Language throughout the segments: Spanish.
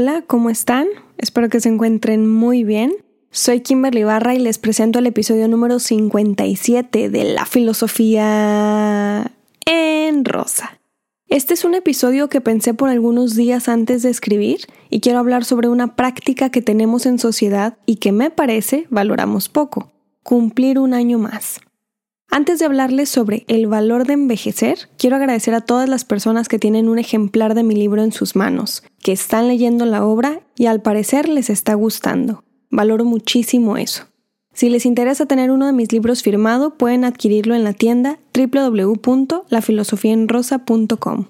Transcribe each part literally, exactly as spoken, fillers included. Hola, ¿cómo están? Espero que se encuentren muy bien. Soy Kimberly Barra y les presento el episodio número cincuenta y siete de La filosofía en rosa. Este es un episodio que pensé por algunos días antes de escribir y quiero hablar sobre una práctica que tenemos en sociedad y que me parece valoramos poco: cumplir un año más. Antes de hablarles sobre el valor de envejecer, quiero agradecer a todas las personas que tienen un ejemplar de mi libro en sus manos, que están leyendo la obra y al parecer les está gustando. Valoro muchísimo eso. Si les interesa tener uno de mis libros firmado, pueden adquirirlo en la tienda doble u doble u doble u punto la filosofía en rosa punto com.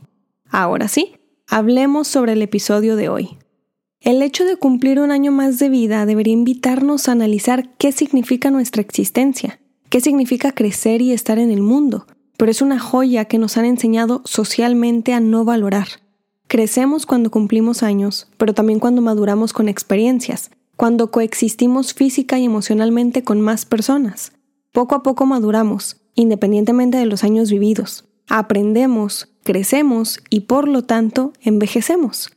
Ahora sí, hablemos sobre el episodio de hoy. El hecho de cumplir un año más de vida debería invitarnos a analizar qué significa nuestra existencia. ¿Qué significa crecer y estar en el mundo? Pero es una joya que nos han enseñado socialmente a no valorar. Crecemos cuando cumplimos años, pero también cuando maduramos con experiencias, cuando coexistimos física y emocionalmente con más personas. Poco a poco maduramos, independientemente de los años vividos. Aprendemos, crecemos y por lo tanto envejecemos.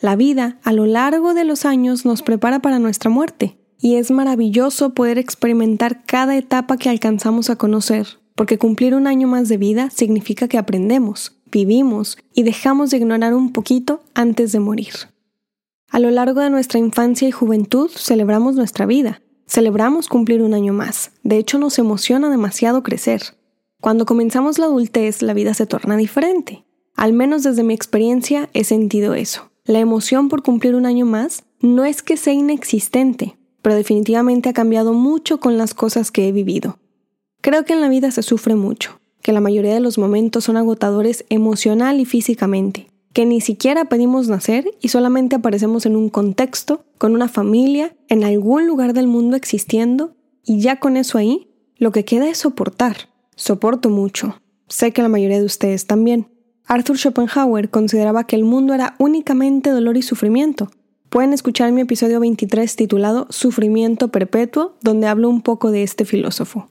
La vida a lo largo de los años nos prepara para nuestra muerte. Y es maravilloso poder experimentar cada etapa que alcanzamos a conocer, porque cumplir un año más de vida significa que aprendemos, vivimos y dejamos de ignorar un poquito antes de morir. A lo largo de nuestra infancia y juventud celebramos nuestra vida, celebramos cumplir un año más, de hecho nos emociona demasiado crecer. Cuando comenzamos la adultez, la vida se torna diferente. Al menos desde mi experiencia he sentido eso. La emoción por cumplir un año más no es que sea inexistente, pero definitivamente ha cambiado mucho con las cosas que he vivido. Creo que en la vida se sufre mucho, que la mayoría de los momentos son agotadores emocional y físicamente, que ni siquiera pedimos nacer y solamente aparecemos en un contexto, con una familia, en algún lugar del mundo existiendo, y ya con eso ahí, lo que queda es soportar. Soporto mucho. Sé que la mayoría de ustedes también. Arthur Schopenhauer consideraba que el mundo era únicamente dolor y sufrimiento. Pueden escuchar mi episodio veintitrés titulado Sufrimiento Perpetuo, donde hablo un poco de este filósofo.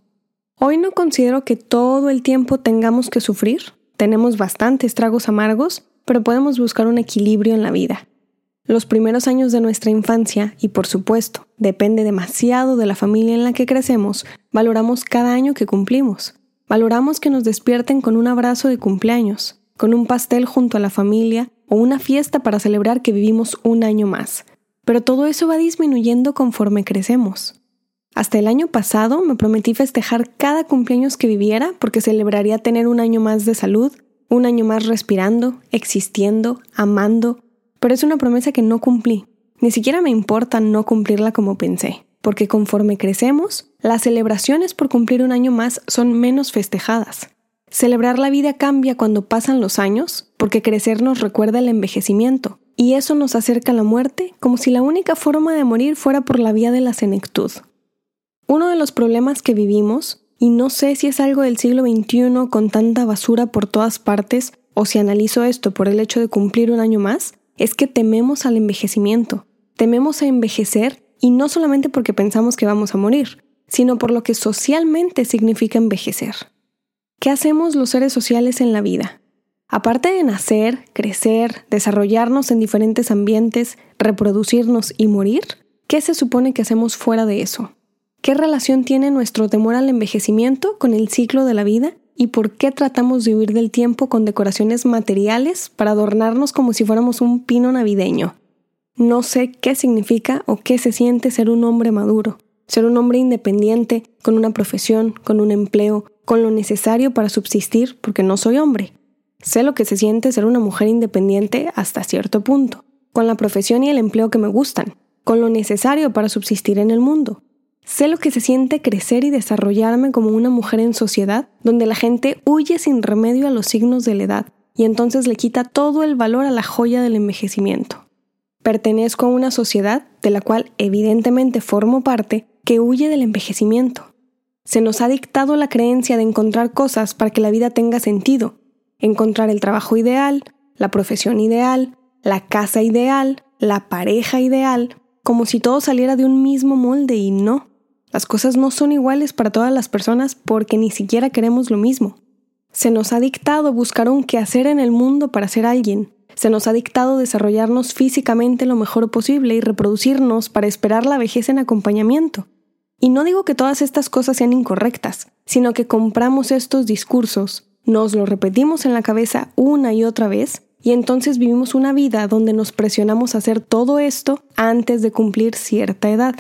Hoy no considero que todo el tiempo tengamos que sufrir, tenemos bastantes tragos amargos, pero podemos buscar un equilibrio en la vida. Los primeros años de nuestra infancia, y por supuesto, depende demasiado de la familia en la que crecemos, valoramos cada año que cumplimos. Valoramos que nos despierten con un abrazo de cumpleaños, con un pastel junto a la familia, o una fiesta para celebrar que vivimos un año más. Pero todo eso va disminuyendo conforme crecemos. Hasta el año pasado me prometí festejar cada cumpleaños que viviera porque celebraría tener un año más de salud, un año más respirando, existiendo, amando. Pero es una promesa que no cumplí. Ni siquiera me importa no cumplirla como pensé, porque conforme crecemos, las celebraciones por cumplir un año más son menos festejadas. Celebrar la vida cambia cuando pasan los años, porque crecer nos recuerda el envejecimiento, y eso nos acerca a la muerte, como si la única forma de morir fuera por la vía de la senectud. Uno de los problemas que vivimos, y no sé si es algo del siglo veintiuno con tanta basura por todas partes, o si analizo esto por el hecho de cumplir un año más, es que tememos al envejecimiento. Tememos a envejecer, y no solamente porque pensamos que vamos a morir, sino por lo que socialmente significa envejecer. ¿Qué hacemos los seres sociales en la vida? Aparte de nacer, crecer, desarrollarnos en diferentes ambientes, reproducirnos y morir, ¿qué se supone que hacemos fuera de eso? ¿Qué relación tiene nuestro temor al envejecimiento con el ciclo de la vida y por qué tratamos de huir del tiempo con decoraciones materiales para adornarnos como si fuéramos un pino navideño? No sé qué significa o qué se siente ser un hombre maduro, ser un hombre independiente, con una profesión, con un empleo, con lo necesario para subsistir, porque no soy hombre. Sé lo que se siente ser una mujer independiente hasta cierto punto, con la profesión y el empleo que me gustan, con lo necesario para subsistir en el mundo. Sé lo que se siente crecer y desarrollarme como una mujer en sociedad, donde la gente huye sin remedio a los signos de la edad, y entonces le quita todo el valor a la joya del envejecimiento. Pertenezco a una sociedad, de la cual evidentemente formo parte, que huye del envejecimiento. Se nos ha dictado la creencia de encontrar cosas para que la vida tenga sentido, encontrar el trabajo ideal, la profesión ideal, la casa ideal, la pareja ideal, como si todo saliera de un mismo molde y no. Las cosas no son iguales para todas las personas porque ni siquiera queremos lo mismo. Se nos ha dictado buscar un quehacer en el mundo para ser alguien, Se nos ha dictado desarrollarnos físicamente lo mejor posible y reproducirnos para esperar la vejez en acompañamiento. Y no digo que todas estas cosas sean incorrectas, sino que compramos estos discursos, nos los repetimos en la cabeza una y otra vez, y entonces vivimos una vida donde nos presionamos a hacer todo esto antes de cumplir cierta edad.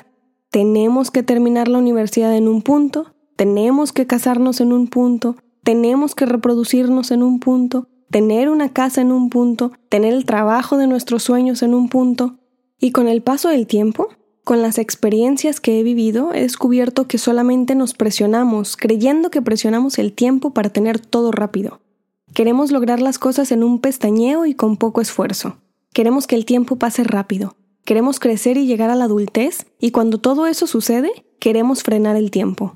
Tenemos que terminar la universidad en un punto, tenemos que casarnos en un punto, tenemos que reproducirnos en un punto, tener una casa en un punto, tener el trabajo de nuestros sueños en un punto. Y con el paso del tiempo, con las experiencias que he vivido, he descubierto que solamente nos presionamos, creyendo que presionamos el tiempo para tener todo rápido. Queremos lograr las cosas en un pestañeo y con poco esfuerzo. Queremos que el tiempo pase rápido. Queremos crecer y llegar a la adultez, y cuando todo eso sucede, queremos frenar el tiempo.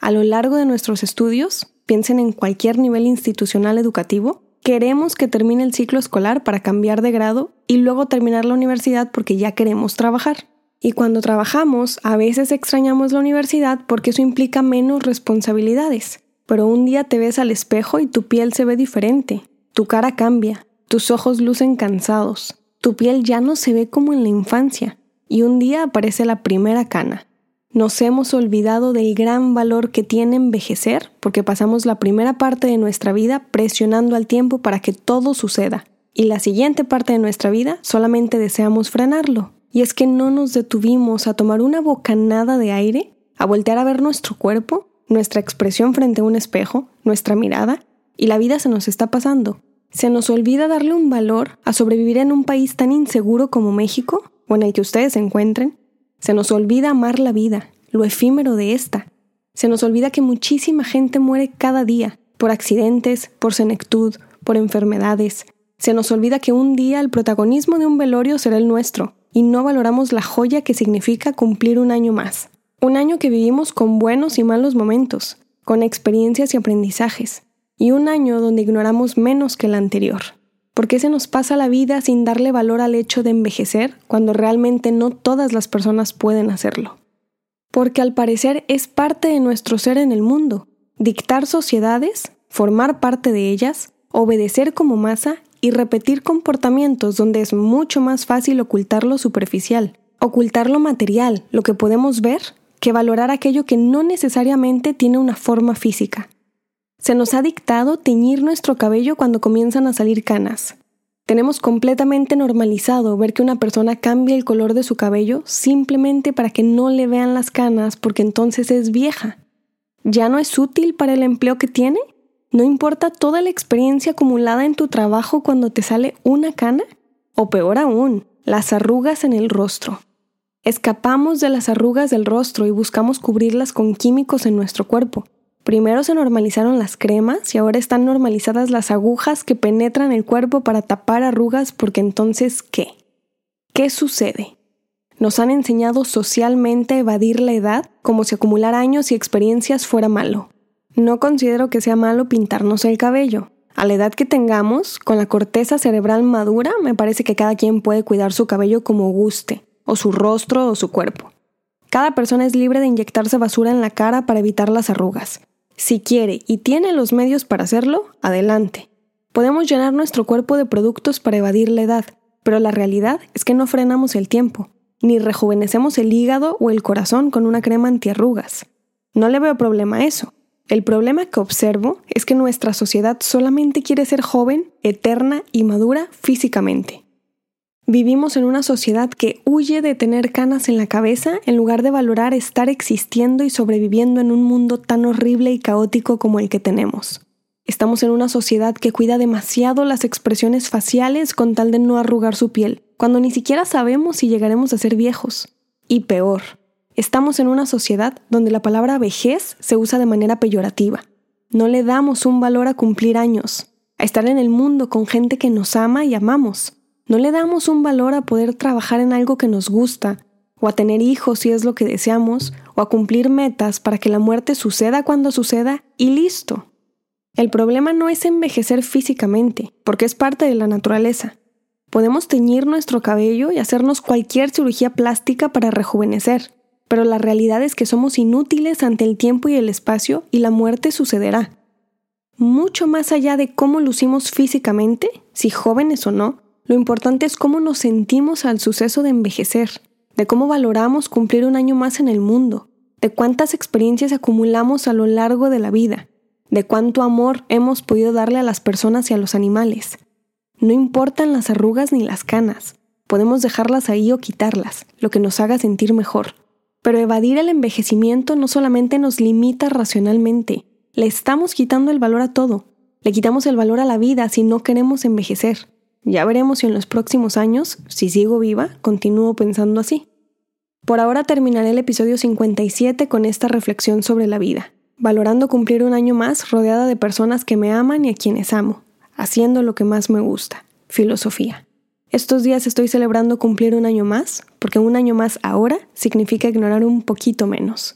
A lo largo de nuestros estudios, piensen en cualquier nivel institucional educativo, queremos que termine el ciclo escolar para cambiar de grado y luego terminar la universidad porque ya queremos trabajar. Y cuando trabajamos, a veces extrañamos la universidad porque eso implica menos responsabilidades. Pero un día te ves al espejo y tu piel se ve diferente. Tu cara cambia, tus ojos lucen cansados, tu piel ya no se ve como en la infancia. Y un día aparece la primera cana. Nos hemos olvidado del gran valor que tiene envejecer porque pasamos la primera parte de nuestra vida presionando al tiempo para que todo suceda. Y la siguiente parte de nuestra vida solamente deseamos frenarlo. Y es que no nos detuvimos a tomar una bocanada de aire, a voltear a ver nuestro cuerpo, nuestra expresión frente a un espejo, nuestra mirada, y la vida se nos está pasando. Se nos olvida darle un valor a sobrevivir en un país tan inseguro como México, o en el que ustedes se encuentren. Se nos olvida amar la vida, lo efímero de esta. Se nos olvida que muchísima gente muere cada día, por accidentes, por senectud, por enfermedades. Se nos olvida que un día el protagonismo de un velorio será el nuestro, y no valoramos la joya que significa cumplir un año más. Un año que vivimos con buenos y malos momentos, con experiencias y aprendizajes, y un año donde ignoramos menos que el anterior. ¿Por qué se nos pasa la vida sin darle valor al hecho de envejecer cuando realmente no todas las personas pueden hacerlo? Porque al parecer es parte de nuestro ser en el mundo, dictar sociedades, formar parte de ellas, obedecer como masa y repetir comportamientos donde es mucho más fácil ocultar lo superficial, ocultar lo material, lo que podemos ver, que valorar aquello que no necesariamente tiene una forma física. Se nos ha dictado teñir nuestro cabello cuando comienzan a salir canas. Tenemos completamente normalizado ver que una persona cambia el color de su cabello simplemente para que no le vean las canas porque entonces es vieja. ¿Ya no es útil para el empleo que tiene? ¿No importa toda la experiencia acumulada en tu trabajo cuando te sale una cana? O peor aún, las arrugas en el rostro. Escapamos de las arrugas del rostro y buscamos cubrirlas con químicos en nuestro cuerpo. Primero se normalizaron las cremas y ahora están normalizadas las agujas que penetran el cuerpo para tapar arrugas porque entonces, ¿qué? ¿Qué sucede? Nos han enseñado socialmente a evadir la edad como si acumular años y experiencias fuera malo. No considero que sea malo pintarnos el cabello. A la edad que tengamos, con la corteza cerebral madura, me parece que cada quien puede cuidar su cabello como guste, o su rostro o su cuerpo. Cada persona es libre de inyectarse basura en la cara para evitar las arrugas. Si quiere y tiene los medios para hacerlo, adelante. Podemos llenar nuestro cuerpo de productos para evadir la edad, pero la realidad es que no frenamos el tiempo, ni rejuvenecemos el hígado o el corazón con una crema antiarrugas. No le veo problema a eso. El problema que observo es que nuestra sociedad solamente quiere ser joven, eterna y madura físicamente. Vivimos en una sociedad que huye de tener canas en la cabeza en lugar de valorar estar existiendo y sobreviviendo en un mundo tan horrible y caótico como el que tenemos. Estamos en una sociedad que cuida demasiado las expresiones faciales con tal de no arrugar su piel, cuando ni siquiera sabemos si llegaremos a ser viejos. Y peor, estamos en una sociedad donde la palabra vejez se usa de manera peyorativa. No le damos un valor a cumplir años, a estar en el mundo con gente que nos ama y amamos. No le damos un valor a poder trabajar en algo que nos gusta, o a tener hijos si es lo que deseamos, o a cumplir metas para que la muerte suceda cuando suceda y listo. El problema no es envejecer físicamente, porque es parte de la naturaleza. Podemos teñir nuestro cabello y hacernos cualquier cirugía plástica para rejuvenecer, pero la realidad es que somos inútiles ante el tiempo y el espacio y la muerte sucederá. mucho más allá de cómo lucimos físicamente, si jóvenes o no, lo importante es cómo nos sentimos al suceso de envejecer, de cómo valoramos cumplir un año más en el mundo, de cuántas experiencias acumulamos a lo largo de la vida, de cuánto amor hemos podido darle a las personas y a los animales. No importan las arrugas ni las canas, podemos dejarlas ahí o quitarlas, lo que nos haga sentir mejor. Pero evadir el envejecimiento no solamente nos limita racionalmente, le estamos quitando el valor a todo. Le quitamos el valor a la vida si no queremos envejecer. Ya veremos si en los próximos años, si sigo viva, continúo pensando así. Por ahora terminaré el episodio cincuenta y siete con esta reflexión sobre la vida, valorando cumplir un año más rodeada de personas que me aman y a quienes amo, haciendo lo que más me gusta, filosofía. Estos días estoy celebrando cumplir un año más, porque un año más ahora significa ignorar un poquito menos.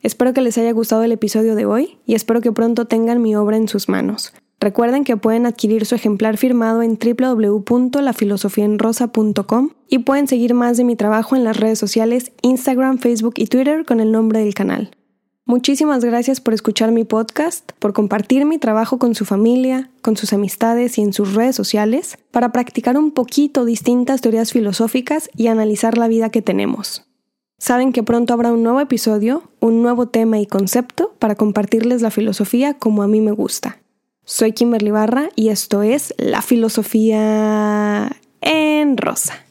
Espero que les haya gustado el episodio de hoy y espero que pronto tengan mi obra en sus manos. Recuerden que pueden adquirir su ejemplar firmado en doble u doble u doble u punto la filosofía en rosa punto com y pueden seguir más de mi trabajo en las redes sociales Instagram, Facebook y Twitter con el nombre del canal. Muchísimas gracias por escuchar mi podcast, por compartir mi trabajo con su familia, con sus amistades y en sus redes sociales para practicar un poquito distintas teorías filosóficas y analizar la vida que tenemos. Saben que pronto habrá un nuevo episodio, un nuevo tema y concepto para compartirles la filosofía como a mí me gusta. Soy Kimberly Barra y esto es La Filosofía en Rosa.